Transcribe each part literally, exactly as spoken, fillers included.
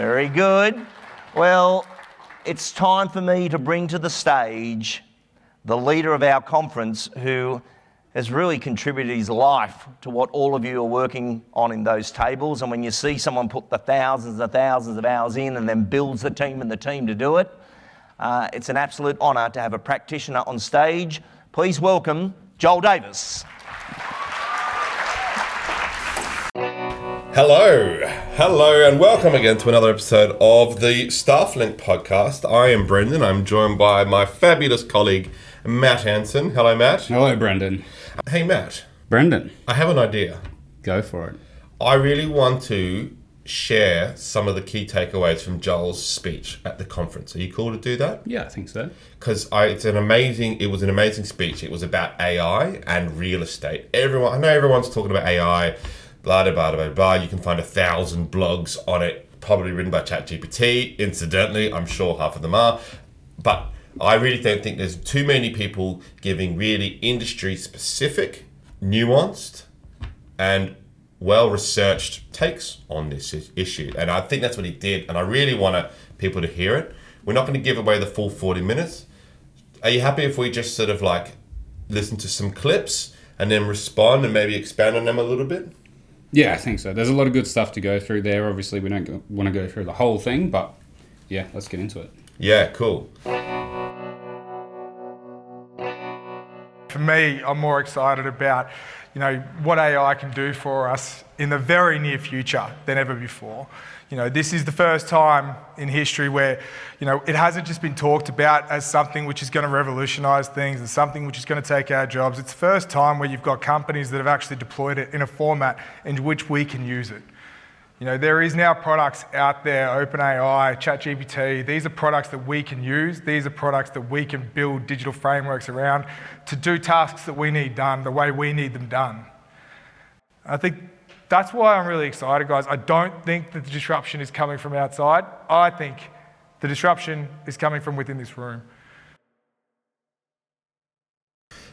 Very good. Well, it's time for me to bring to the stage the leader of our conference who has really contributed his life to what all of you are working on in those tables. And when you see someone put the thousands and thousands of hours in and then builds the team and the team to do it, uh, it's an absolute honour to have a practitioner on stage. Please welcome Joel Davis. Hello, hello, and welcome again to another episode of the StaffLink podcast. I am Brendan. I'm joined by my fabulous colleague, Matt Hansen. Hello, Matt. Hello, Brendan. Hey, Matt. Brendan. I have an idea. Go for it. I really want to share some of the key takeaways from Joel's speech at the conference. Are you cool to do that? Yeah, I think so. Because it's an amazing, it was an amazing speech. It was about A I and real estate. Everyone, I know everyone's talking about A I. Blah, blah, blah, blah. You can find a thousand blogs on it, probably written by ChatGPT. Incidentally, I'm sure half of them are. But I really don't think there's too many people giving really industry-specific, nuanced, and well-researched takes on this issue. And I think that's what he did. And I really want people to hear it. We're not going to give away the full forty minutes. Are you happy if we just sort of like listen to some clips and then respond and maybe expand on them a little bit? Yeah, I think so. There's a lot of good stuff to go through there. Obviously, we don't go, want to go through the whole thing, but yeah, let's get into it. Yeah, cool. For me, I'm more excited about, you know, what A I can do for us in the very near future than ever before. You know, this is the first time in history where, you know, it hasn't just been talked about as something which is going to revolutionise things and something which is going to take our jobs. It's the first time where you've got companies that have actually deployed it in a format in which we can use it. You know, there is now products out there, OpenAI, ChatGPT. These are products that we can use. These are products that we can build digital frameworks around to do tasks that we need done the way we need them done. I think that's why I'm really excited, guys. I don't think that the disruption is coming from outside. I think the disruption is coming from within this room.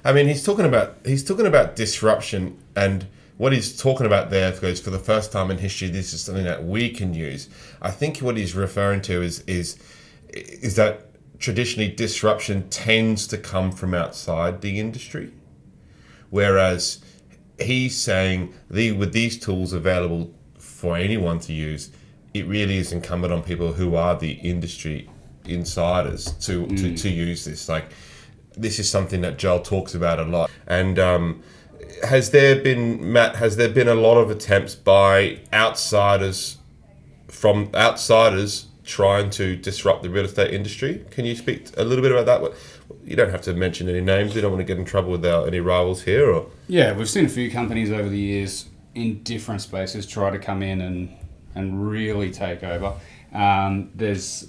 I mean, he's talking about he's talking about disruption, and what he's talking about there goes, for the first time in history, this is something that we can use. I think what he's referring to is is is that traditionally disruption tends to come from outside the industry, whereas he's saying the, with these tools available for anyone to use, it really is incumbent on people who are the industry insiders to, mm. to, to use this. Like, this is something that Joel talks about a lot. And um, has there been, Matt, has there been a lot of attempts by outsiders, from outsiders trying to disrupt the real estate industry? Can you speak a little bit about that? You don't have to mention any names. We don't want to get in trouble with our, any rivals here. Or yeah, we've seen a few companies over the years in different spaces try to come in and and really take over. Um, there's,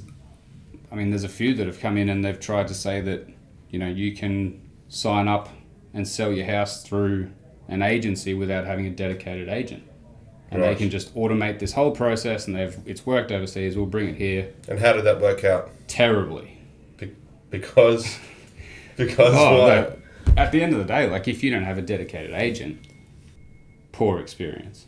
I mean, there's a few that have come in and they've tried to say that, you know, you can sign up and sell your house through an agency without having a dedicated agent. And right. They can just automate this whole process, and they've it's worked overseas. We'll bring it here. And how did that work out? Terribly. Be- because... Because oh, like, no. At the end of the day, like, if you don't have a dedicated agent, poor experience.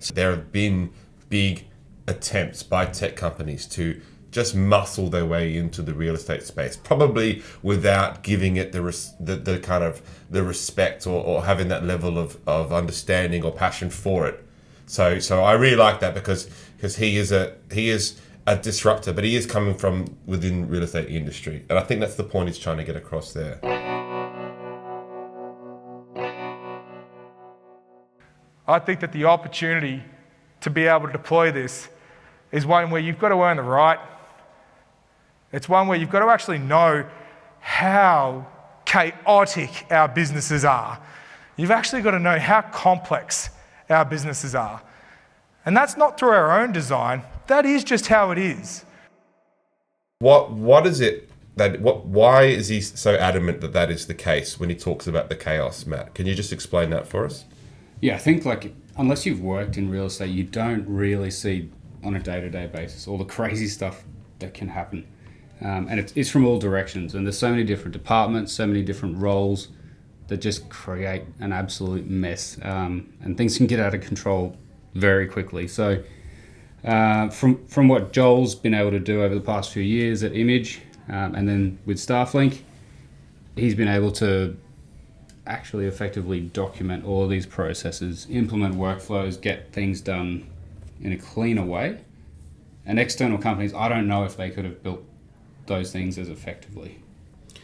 So there have been big attempts by tech companies to just muscle their way into the real estate space, probably without giving it the res- the, the kind of the respect or, or having that level of, of understanding or passion for it. So so I really like that because because he is a he is. a disruptor, but he is coming from within real estate industry. And I think that's the point he's trying to get across there. I think that the opportunity to be able to deploy this is one where you've got to earn the right. It's one where you've got to actually know how chaotic our businesses are. You've actually got to know how complex our businesses are. And that's not through our own design. That is just how it is. What What is it that, what? why is he so adamant that that is the case when he talks about the chaos, Matt? Can you just explain that for us? Yeah, I think, like, unless you've worked in real estate, you don't really see on a day-to-day basis all the crazy stuff that can happen. Um, and it's, it's from all directions. And there's so many different departments, so many different roles that just create an absolute mess. Um, and things can get out of control very quickly. So uh, from from what Joel's been able to do over the past few years at Image, um, and then with StaffLink, he's been able to actually effectively document all of these processes, implement workflows, get things done in a cleaner way. And external companies, I don't know if they could have built those things as effectively.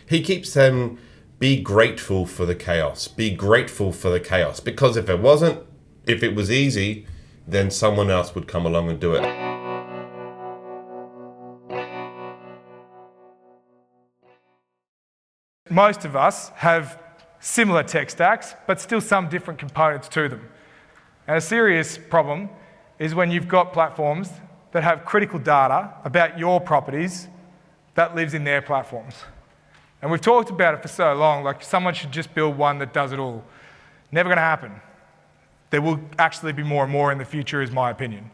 He keeps saying, be grateful for the chaos. Be grateful for the chaos. Because if it wasn't, if it was easy, then someone else would come along and do it. Most of us have similar tech stacks, but still some different components to them. And a serious problem is when you've got platforms that have critical data about your properties that lives in their platforms. And we've talked about it for so long, like someone should just build one that does it all. Never going to happen. There will actually be more and more in the future, is my opinion.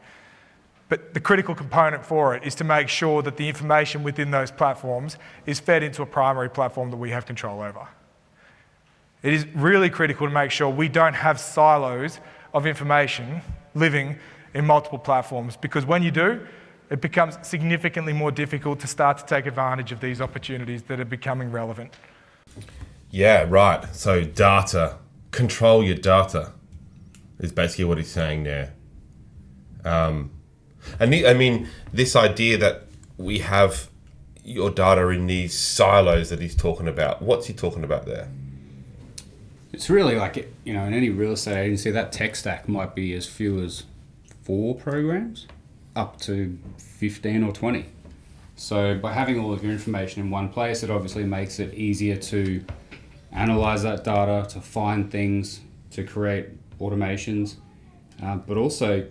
But the critical component for it is to make sure that the information within those platforms is fed into a primary platform that we have control over. It is really critical to make sure we don't have silos of information living in multiple platforms, because when you do, it becomes significantly more difficult to start to take advantage of these opportunities that are becoming relevant. Yeah, right. So data, control your data is basically what he's saying there. Um, and the, I mean, this idea that we have your data in these silos that he's talking about, what's he talking about there? It's really like, you know, in any real estate agency, that tech stack might be as few as four programs up to fifteen or twenty. So by having all of your information in one place, it obviously makes it easier to analyze that data, to find things, to create automations. Uh, but also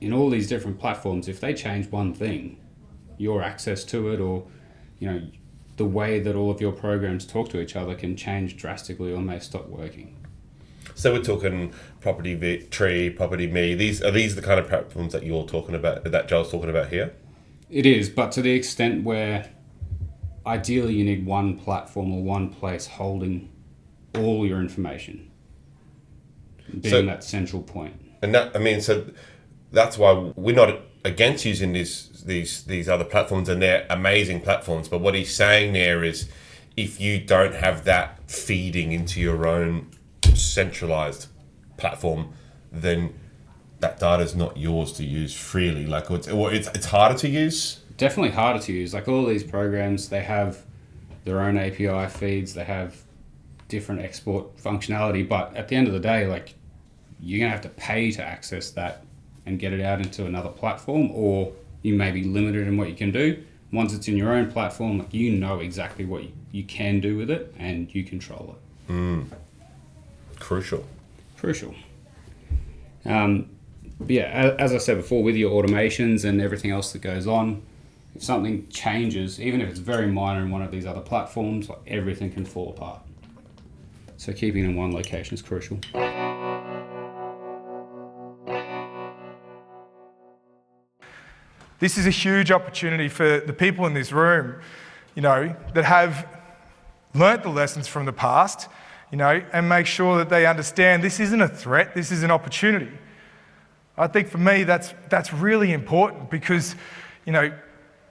in all these different platforms, if they change one thing, your access to it, or, you know, the way that all of your programs talk to each other can change drastically or may stop working. So we're talking Property Tree, Property Me. These are these the kind of platforms that you're talking about, that Joel's talking about here? It is, but to the extent where ideally you need one platform or one place holding all your information, being so, that central point. And that, I mean, so that's why we're not against using these these these other platforms, and they're amazing platforms. But what he's saying there is, if you don't have that feeding into your own centralized platform, then that data is not yours to use freely. Like, it's, it's it's harder to use. Definitely harder to use. Like, all these programs, they have their own A P I feeds, they have different export functionality, but at the end of the day, like, you're gonna have to pay to access that and get it out into another platform, or you may be limited in what you can do. Once it's in your own platform, like, you know exactly what you, you can do with it and you control it. Mm. Crucial. Crucial. Um, but yeah, as, as I said before, with your automations and everything else that goes on, if something changes, even if it's very minor in one of these other platforms, like, everything can fall apart. So keeping it in one location is crucial. This is a huge opportunity for the people in this room, you know, that have learnt the lessons from the past, you know, and make sure that they understand this isn't a threat, this is an opportunity. I think for me, that's that's really important, because, you know,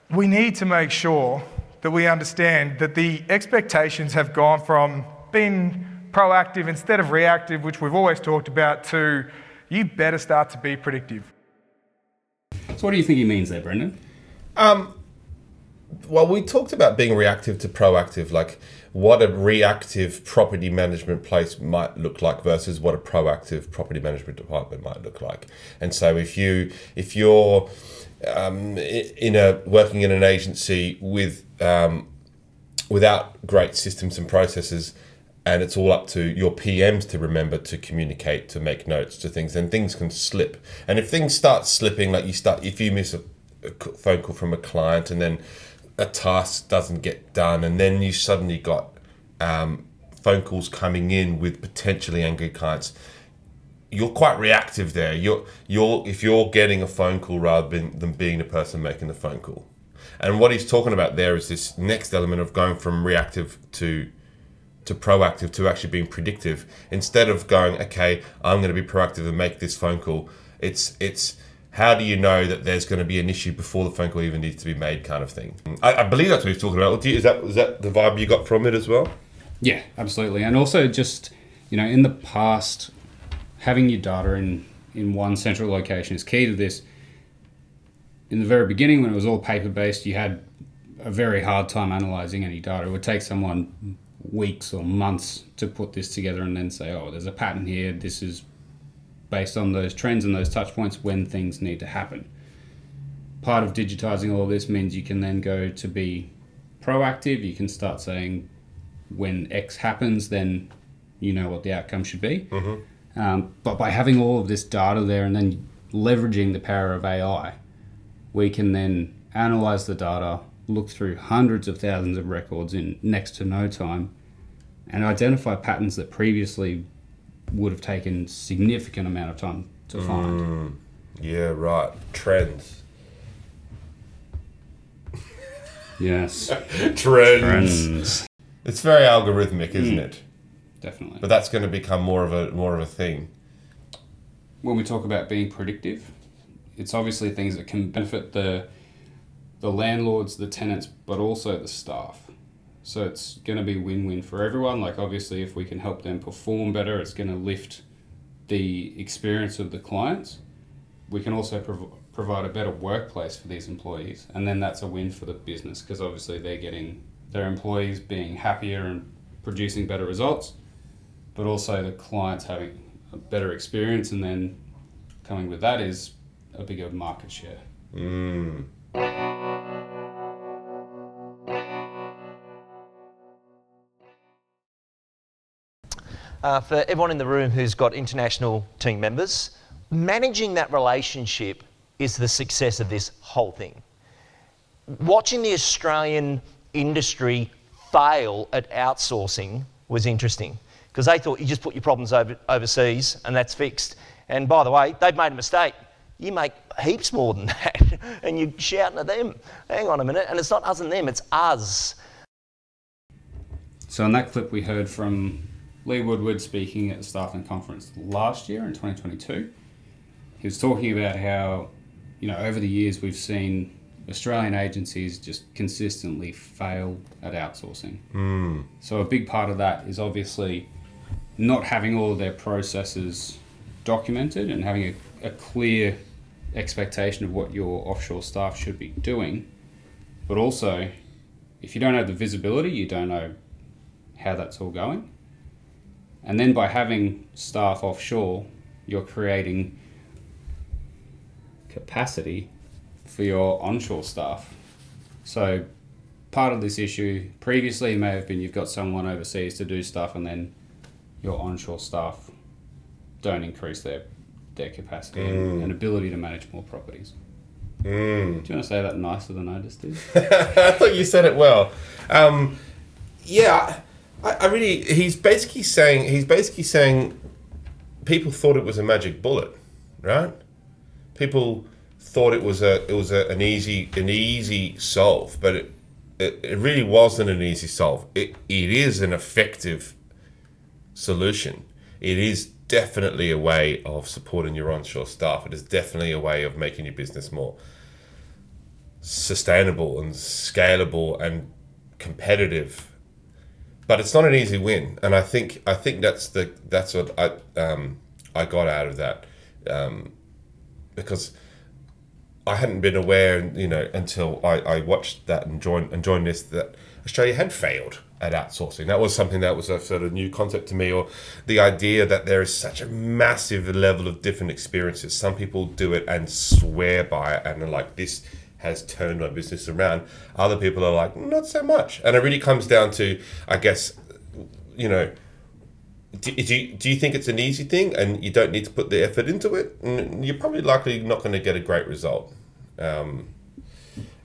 we need to make sure that we understand that the expectations have gone from being proactive instead of reactive, which we've always talked about, to you better start to be predictive. So what do you think he means there, Brendan? Um, well, we talked about being reactive to proactive, like what a reactive property management place might look like versus what a proactive property management department might look like. And so if you if you're um, in a working in an agency with um, without great systems and processes, and it's all up to your P Ms to remember to communicate, to make notes, to things, and things can slip. And if things start slipping, like you start, if you miss a, a phone call from a client, and then a task doesn't get done, and then you suddenly got um, phone calls coming in with potentially angry clients. You're quite reactive there. You're you're if you're getting a phone call rather than, than being the person making the phone call. And what he's talking about there is this next element of going from reactive to to proactive, to actually being predictive. Instead of going, okay, I'm going to be proactive and make this phone call. It's it's how do you know that there's going to be an issue before the phone call even needs to be made, kind of thing. I, I believe that's what he's talking about. Is that, is that the vibe you got from it as well? Yeah, absolutely. And also just, you know, in the past, having your data in, in one central location is key to this. In the very beginning, when it was all paper-based, you had a very hard time analyzing any data. It would take someone weeks or months to put this together and then say, oh, there's a pattern here. This is based on those trends and those touch points when things need to happen. Part of digitizing all this means you can then go to be proactive. You can start saying when X happens, then you know what the outcome should be. Mm-hmm. Um, but by having all of this data there and then leveraging the power of A I, we can then analyze the data, look through hundreds of thousands of records in next to no time, and identify patterns that previously would have taken significant amount of time to find. Mm, yeah, right. Trends. Yes. Trends. Trends. It's very algorithmic, isn't mm, it? Definitely. But that's going to become more of a more of a thing. When we talk about being predictive, it's obviously things that can benefit the the landlords, the tenants, but also the staff. So it's going to be win-win for everyone. Like obviously if we can help them perform better, it's going to lift the experience of the clients. We can also prov- provide a better workplace for these employees. And then that's a win for the business because obviously they're getting their employees being happier and producing better results, but also the clients having a better experience. And then coming with that is a bigger market share. Mm. Uh, for everyone in the room who's got international team members, managing that relationship is the success of this whole thing. Watching the Australian industry fail at outsourcing was interesting because they thought you just put your problems over, overseas and that's fixed. And by the way, they've made a mistake. You make heaps more than that and you're shouting at them. Hang on a minute. And it's not us and them, it's us. So in that clip we heard from Lee Woodward speaking at the StaffLink Conference last year in twenty twenty-two. He was talking about how, you know, over the years we've seen Australian agencies just consistently fail at outsourcing. Mm. So a big part of that is obviously not having all of their processes documented and having a, a clear expectation of what your offshore staff should be doing. But also, if you don't have the visibility, you don't know how that's all going. And then by having staff offshore, you're creating capacity for your onshore staff. So part of this issue previously may have been you've got someone overseas to do stuff and then your onshore staff don't increase their, their capacity mm. and, and ability to manage more properties. Mm. Do you want to say that nicer than I just did? I thought you said it well. Um, yeah. I really, he's basically saying, he's basically saying people thought it was a magic bullet, right? People thought it was a, it was a, an easy, an easy solve, but it, it, it really wasn't an easy solve. It, it is an effective solution. It is definitely a way of supporting your onshore staff. It is definitely a way of making your business more sustainable and scalable and competitive. But it's not an easy win, and I think I think that's the that's what I um, I got out of that um, because I hadn't been aware, you know, until I, I watched that and joined and joined this that Australia had failed at outsourcing. That was something that was a sort of new concept to me, or the idea that there is such a massive level of different experiences. Some people do it and swear by it, and they're like, this has turned my business around. Other people are like, not so much. And it really comes down to, I guess, you know, do, do, you, do you think it's an easy thing and you don't need to put the effort into it? And you're probably likely not going to get a great result. Um,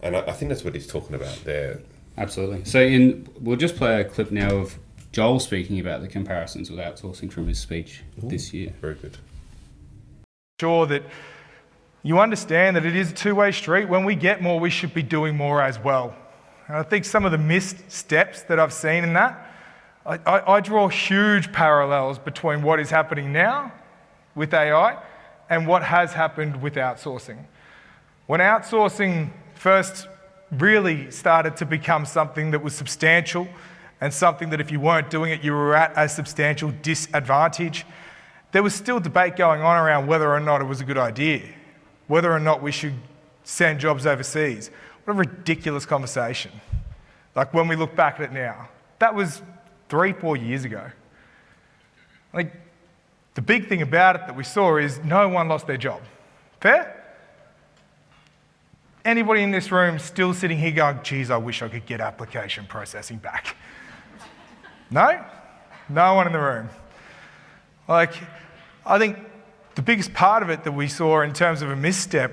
and I, I think that's what he's talking about there. Absolutely. So in we'll just play a clip now of Joel speaking about the comparisons with outsourcing from his speech Ooh, this year. Very good. Sure that you understand that it is a two-way street. When we get more, we should be doing more as well. And I think some of the missed steps that I've seen in that, I, I, I draw huge parallels between what is happening now with A I and what has happened with outsourcing. When outsourcing first really started to become something that was substantial and something that if you weren't doing it, you were at a substantial disadvantage, there was still debate going on around whether or not it was a good idea, whether or not we should send jobs overseas. What a ridiculous conversation. Like when we look back at it now, that was three, four years ago. Like the big thing about it that we saw is no one lost their job. Fair? Anybody in this room still sitting here going, geez, I wish I could get application processing back? No? No one in the room. Like, I think the biggest part of it that we saw in terms of a misstep,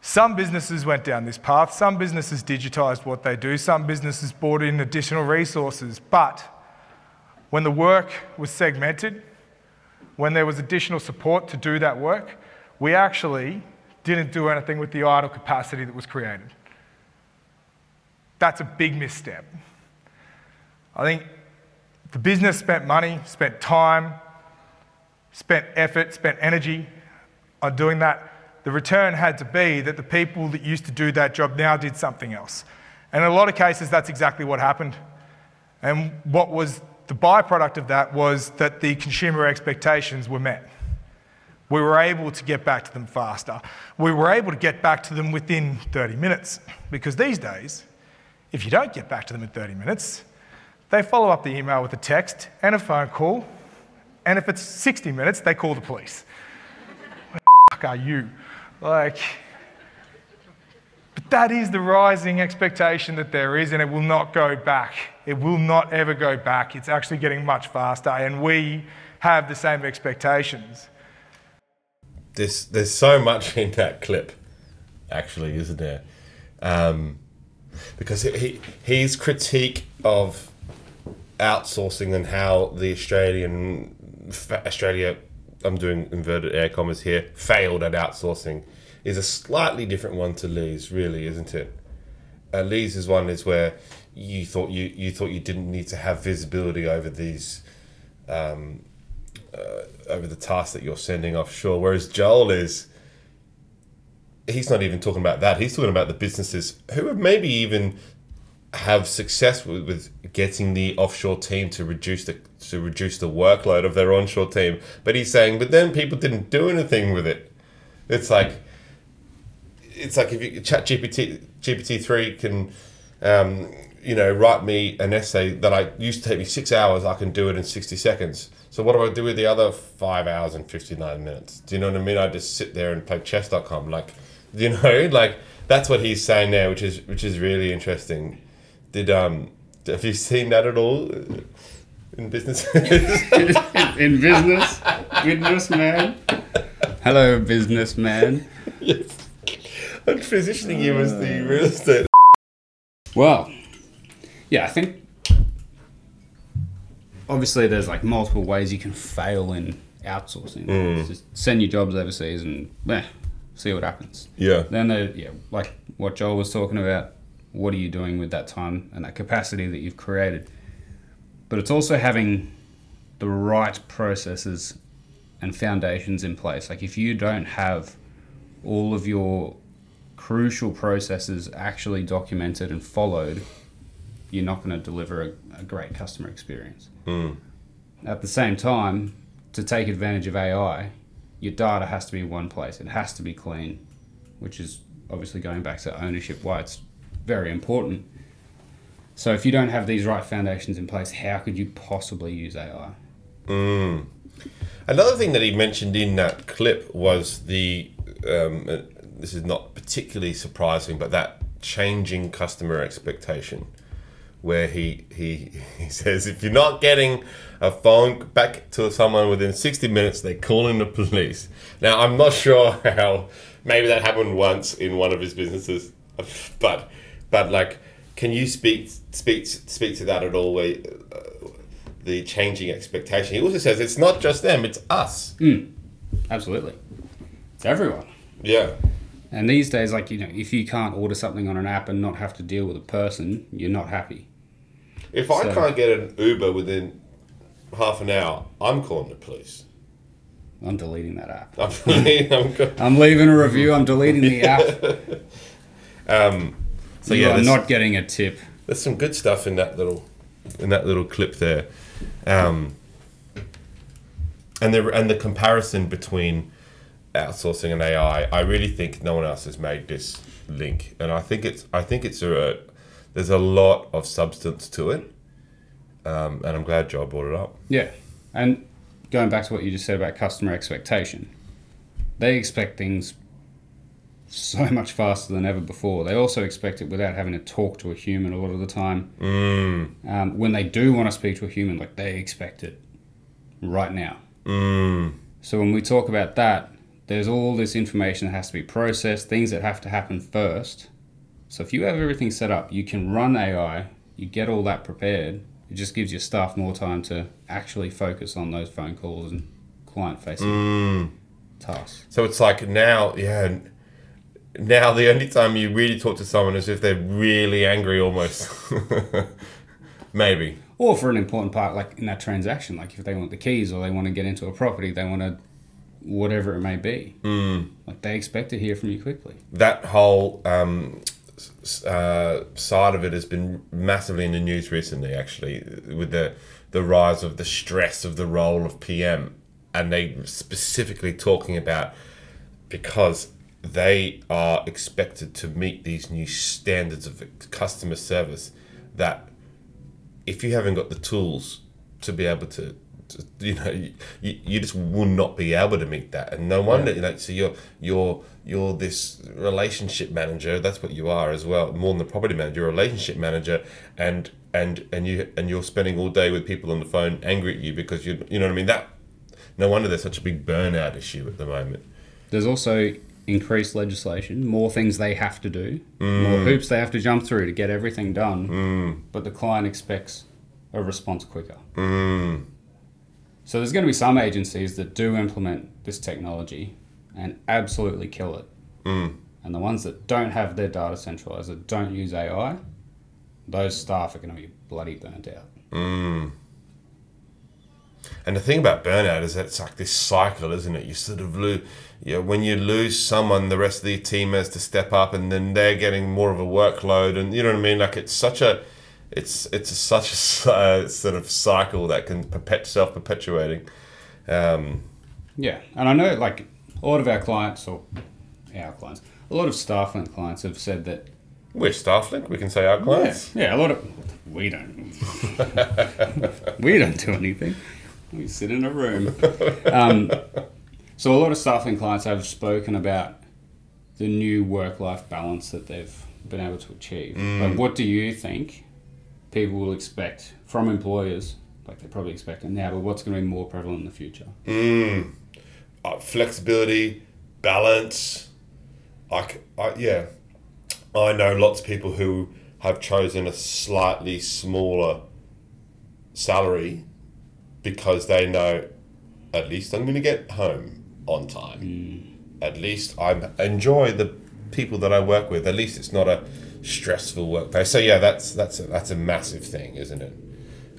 some businesses went down this path, some businesses digitized what they do, some businesses brought in additional resources, but when the work was segmented, when there was additional support to do that work, we actually didn't do anything with the idle capacity that was created. That's a big misstep. I think the business spent money, spent time, spent effort, spent energy on doing that. The return had to be that the people that used to do that job now did something else. And in a lot of cases, that's exactly what happened. And what was the byproduct of that was that the consumer expectations were met. We were able to get back to them faster. We were able to get back to them within thirty minutes. Because these days, if you don't get back to them in thirty minutes, they follow up the email with a text and a phone call. And if it's sixty minutes, they call the police. Where the fuck are you? Like, but that is the rising expectation that there is, and it will not go back. It will not ever go back. It's actually getting much faster, and we have the same expectations. There's, there's so much in that clip, actually, isn't there? Um, because he, his critique of outsourcing and how the Australian, Australia, I'm doing inverted air commas here, failed at outsourcing is a slightly different one to Lee's, really, isn't it? Uh, Lee's is one is where you thought you, you thought you didn't need to have visibility over these... Um, Uh, over the tasks that you're sending offshore, whereas Joel is, he's not even talking about that. He's talking about the businesses who would maybe even have success with, with getting the offshore team to reduce the to reduce the workload of their onshore team. But he's saying, but then people didn't do anything with it. It's like, it's like if you ChatGPT G P T three can, um, you know, write me an essay that I used to take me six hours. I can do it in sixty seconds. So what do I do with the other five hours and fifty-nine minutes? Do you know what I mean? I just sit there and play chess dot com. Like, you know, like that's what he's saying there, which is which is really interesting. Did um, have you seen that at all in business? In business, businessman. Hello, businessman. Yes, I'm transitioning uh, you as the real estate. Well, yeah, I think. Obviously, there's like multiple ways you can fail in outsourcing. Mm. Just send your jobs overseas and eh, see what happens. Yeah. Then, they, yeah, like what Joel was talking about, what are you doing with that time and that capacity that you've created? But it's also having the right processes and foundations in place. Like if you don't have all of your crucial processes actually documented and followed, you're not going to deliver a, a great customer experience. Mm. At the same time, to take advantage of A I, your data has to be in one place. It has to be clean, which is obviously going back to ownership, why it's very important. So if you don't have these right foundations in place, how could you possibly use A I? Mm. Another thing that he mentioned in that clip was the, um, this is not particularly surprising, but that changing customer expectation. Where he, he he says, if you're not getting a phone back to someone within sixty minutes, they call in the police. Now, I'm not sure how, maybe that happened once in one of his businesses, but but like, can you speak speak speak to that at all? Where uh, the changing expectation. He also says it's not just them, it's us. Mm, absolutely, it's everyone. Yeah. And these days, like, you know, if you can't order something on an app and not have to deal with a person, you're not happy. If I so, can't get an Uber within half an hour, I'm calling the police. I'm deleting that app. I'm, I'm leaving a review. I'm deleting the app. Um, so you yeah, are not getting a tip. There's some good stuff in that little in that little clip there, um, and the and the comparison between outsourcing and A I. I really think no one else has made this link, and I think it's I think it's a there's a lot of substance to it, um, and I'm glad Joel brought it up. Yeah, and. Going back to what you just said about customer expectation, they expect things so much faster than ever before. They also expect it without having to talk to a human a lot of the time. Mm. Um, when they do want to speak to a human, like they expect it right now. Mm. So when we talk about that, there's all this information that has to be processed, things that have to happen first. So if you have everything set up, you can run A I, you get all that prepared. It just gives your staff more time to actually focus on those phone calls and client-facing mm. tasks. So it's like now, yeah, now the only time you really talk to someone is if they're really angry almost. Maybe. Or for an important part, like in that transaction, like if they want the keys or they want to get into a property, they want to, whatever it may be. Mm. Like they expect to hear from you quickly. That whole... Um, Uh, side of it has been massively in the news recently, actually, with the the rise of the stress of the role of P M, and they specifically talking about because they are expected to meet these new standards of customer service, that if you haven't got the tools to be able to, to you know, you, you just will not be able to meet that, and no wonder, yeah. you know, so you're you're You're this relationship manager. That's what you are as well. More than the property manager, you're a relationship manager, and and and you and you're spending all day with people on the phone, angry at you because you you know what I mean. That no wonder there's such a big burnout issue at the moment. There's also increased legislation, more things they have to do, mm. more hoops they have to jump through to get everything done. Mm. But the client expects a response quicker. Mm. So there's going to be some agencies that do implement this technology and absolutely kill it. Mm. And the ones that don't have their data centralized, that don't use A I, those staff are going to be bloody burnt out. Mm. And the thing about burnout is that it's like this cycle, isn't it? You sort of lose, you know, when you lose someone, the rest of the team has to step up, and then they're getting more of a workload, and you know what I mean? Like it's such a, it's it's a, such a uh, sort of cycle that can perpetu- self-perpetuating. Um, yeah, and I know like. A lot of our clients, or our clients, a lot of StaffLink clients have said that... We're StaffLink, we can say our clients. Yeah, yeah a lot of... We don't. we don't do anything. We sit in a room. Um, so a lot of StaffLink clients have spoken about the new work-life balance that they've been able to achieve. Mm. Like, what do you think people will expect from employers? Like, they probably expect it now, but what's going to be more prevalent in the future? Mm. Uh, flexibility, balance. I, I, yeah, I know lots of people who have chosen a slightly smaller salary because they know at least I'm going to get home on time. Mm. At least I'm, I enjoy the people that I work with. At least it's not a stressful workplace. So yeah, that's that's a, that's a massive thing, isn't it?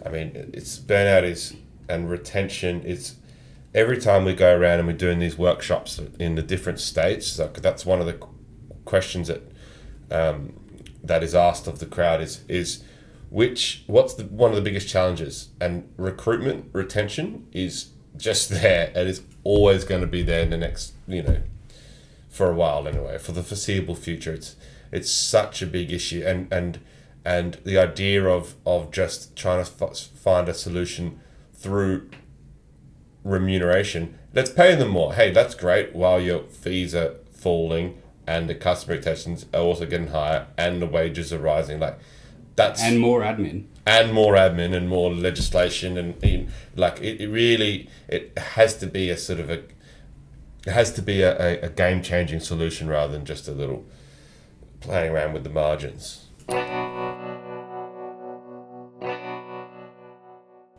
I mean, it's burnout is and retention is. Every time we go around and we're doing these workshops in the different states, like that's one of the questions that um, that is asked of the crowd is is which what's the, one of the biggest challenges, and recruitment retention is just there and is always going to be there in the next you know for a while anyway for the foreseeable future. It's it's such a big issue, and and and the idea of of just trying to f- find a solution through remuneration. Let's pay them more. Hey, that's great. While your fees are falling and the customer retentions are also getting higher and the wages are rising, like that's and more admin and more admin and more legislation and, and like it, it really it has to be a sort of a it has to be a, a, a game-changing solution rather than just a little playing around with the margins.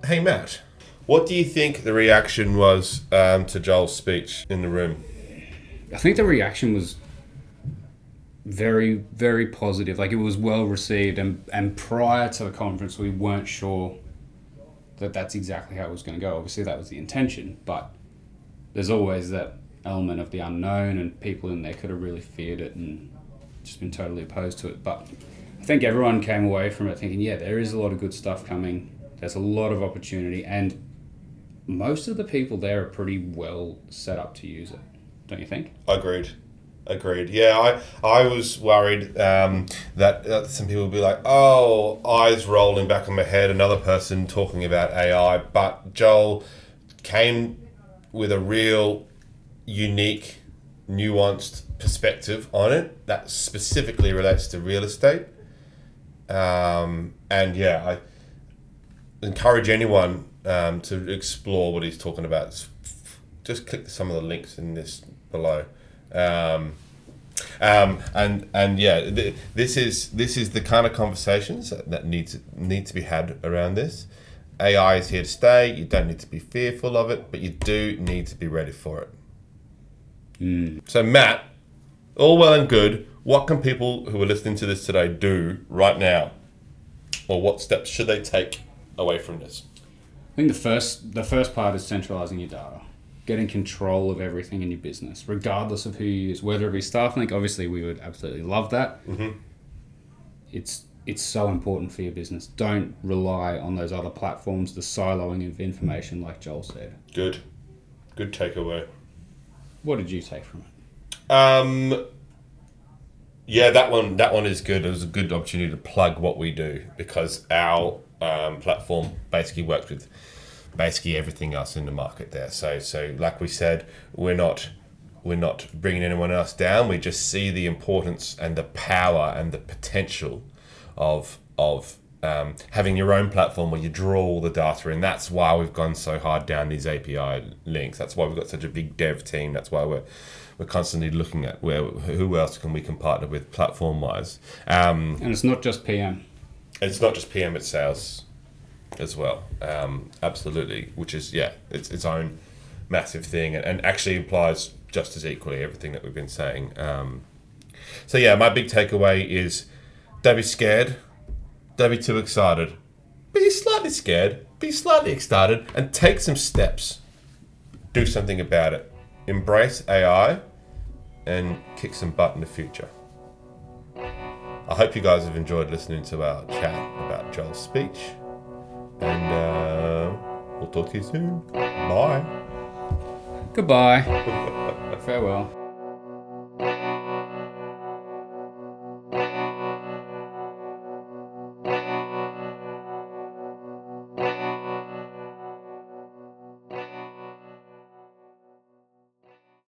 Hey, Matt. What do you think the reaction was um, to Joel's speech in the room? I think the reaction was very, very positive. Like, it was well received. And, and prior to the conference, we weren't sure that that's exactly how it was going to go. Obviously, that was the intention. But there's always that element of the unknown, and people in there could have really feared it and just been totally opposed to it. But I think everyone came away from it thinking, yeah, there is a lot of good stuff coming. There's a lot of opportunity, and most of the people there are pretty well set up to use it, don't you think? Agreed. Agreed. Yeah, I, I was worried um, that uh, some people would be like, oh, eyes rolling back on my head, another person talking about A I. But Joel came with a real unique, nuanced perspective on it that specifically relates to real estate. Um, and yeah, I encourage anyone um, to explore what he's talking about. Just click some of the links in this below. Um, um, and and yeah, th- this is this is the kind of conversations that needs need to be had around this. A I is here to stay. You don't need to be fearful of it, but you do need to be ready for it. Mm. So Matt, all well and good. What can people who are listening to this today do right now, or what steps should they take away from this? I think the first the first part is centralizing your data. Getting control of everything in your business, regardless of who you use, whether it be StaffLink. Obviously, we would absolutely love that. Mm-hmm. It's it's so important for your business. Don't rely on those other platforms, the siloing of information, like Joel said. Good. Good takeaway. What did you take from it? Um, yeah, that one that one is good. It was a good opportunity to plug what we do, because our um, platform basically works with basically everything else in the market there. So, so like we said, we're not we're not bringing anyone else down. We just see the importance and the power and the potential of of um, having your own platform where you draw all the data, and that's why we've gone so hard down these A P I links. That's why we've got such a big dev team. That's why we're we're constantly looking at where who else can we can partner with platform wise. Um, and it's not just P M. It's not just P M. It's sales as well, um, absolutely, which is, yeah, it's its own massive thing, and, and actually implies just as equally everything that we've been saying. Um, so yeah, my big takeaway is don't be scared, don't be too excited, be slightly scared, be slightly excited, and take some steps, do something about it, embrace A I, and kick some butt in the future. I hope you guys have enjoyed listening to our chat about Joel's speech. And uh, we'll talk to you soon. Bye. Goodbye. Farewell.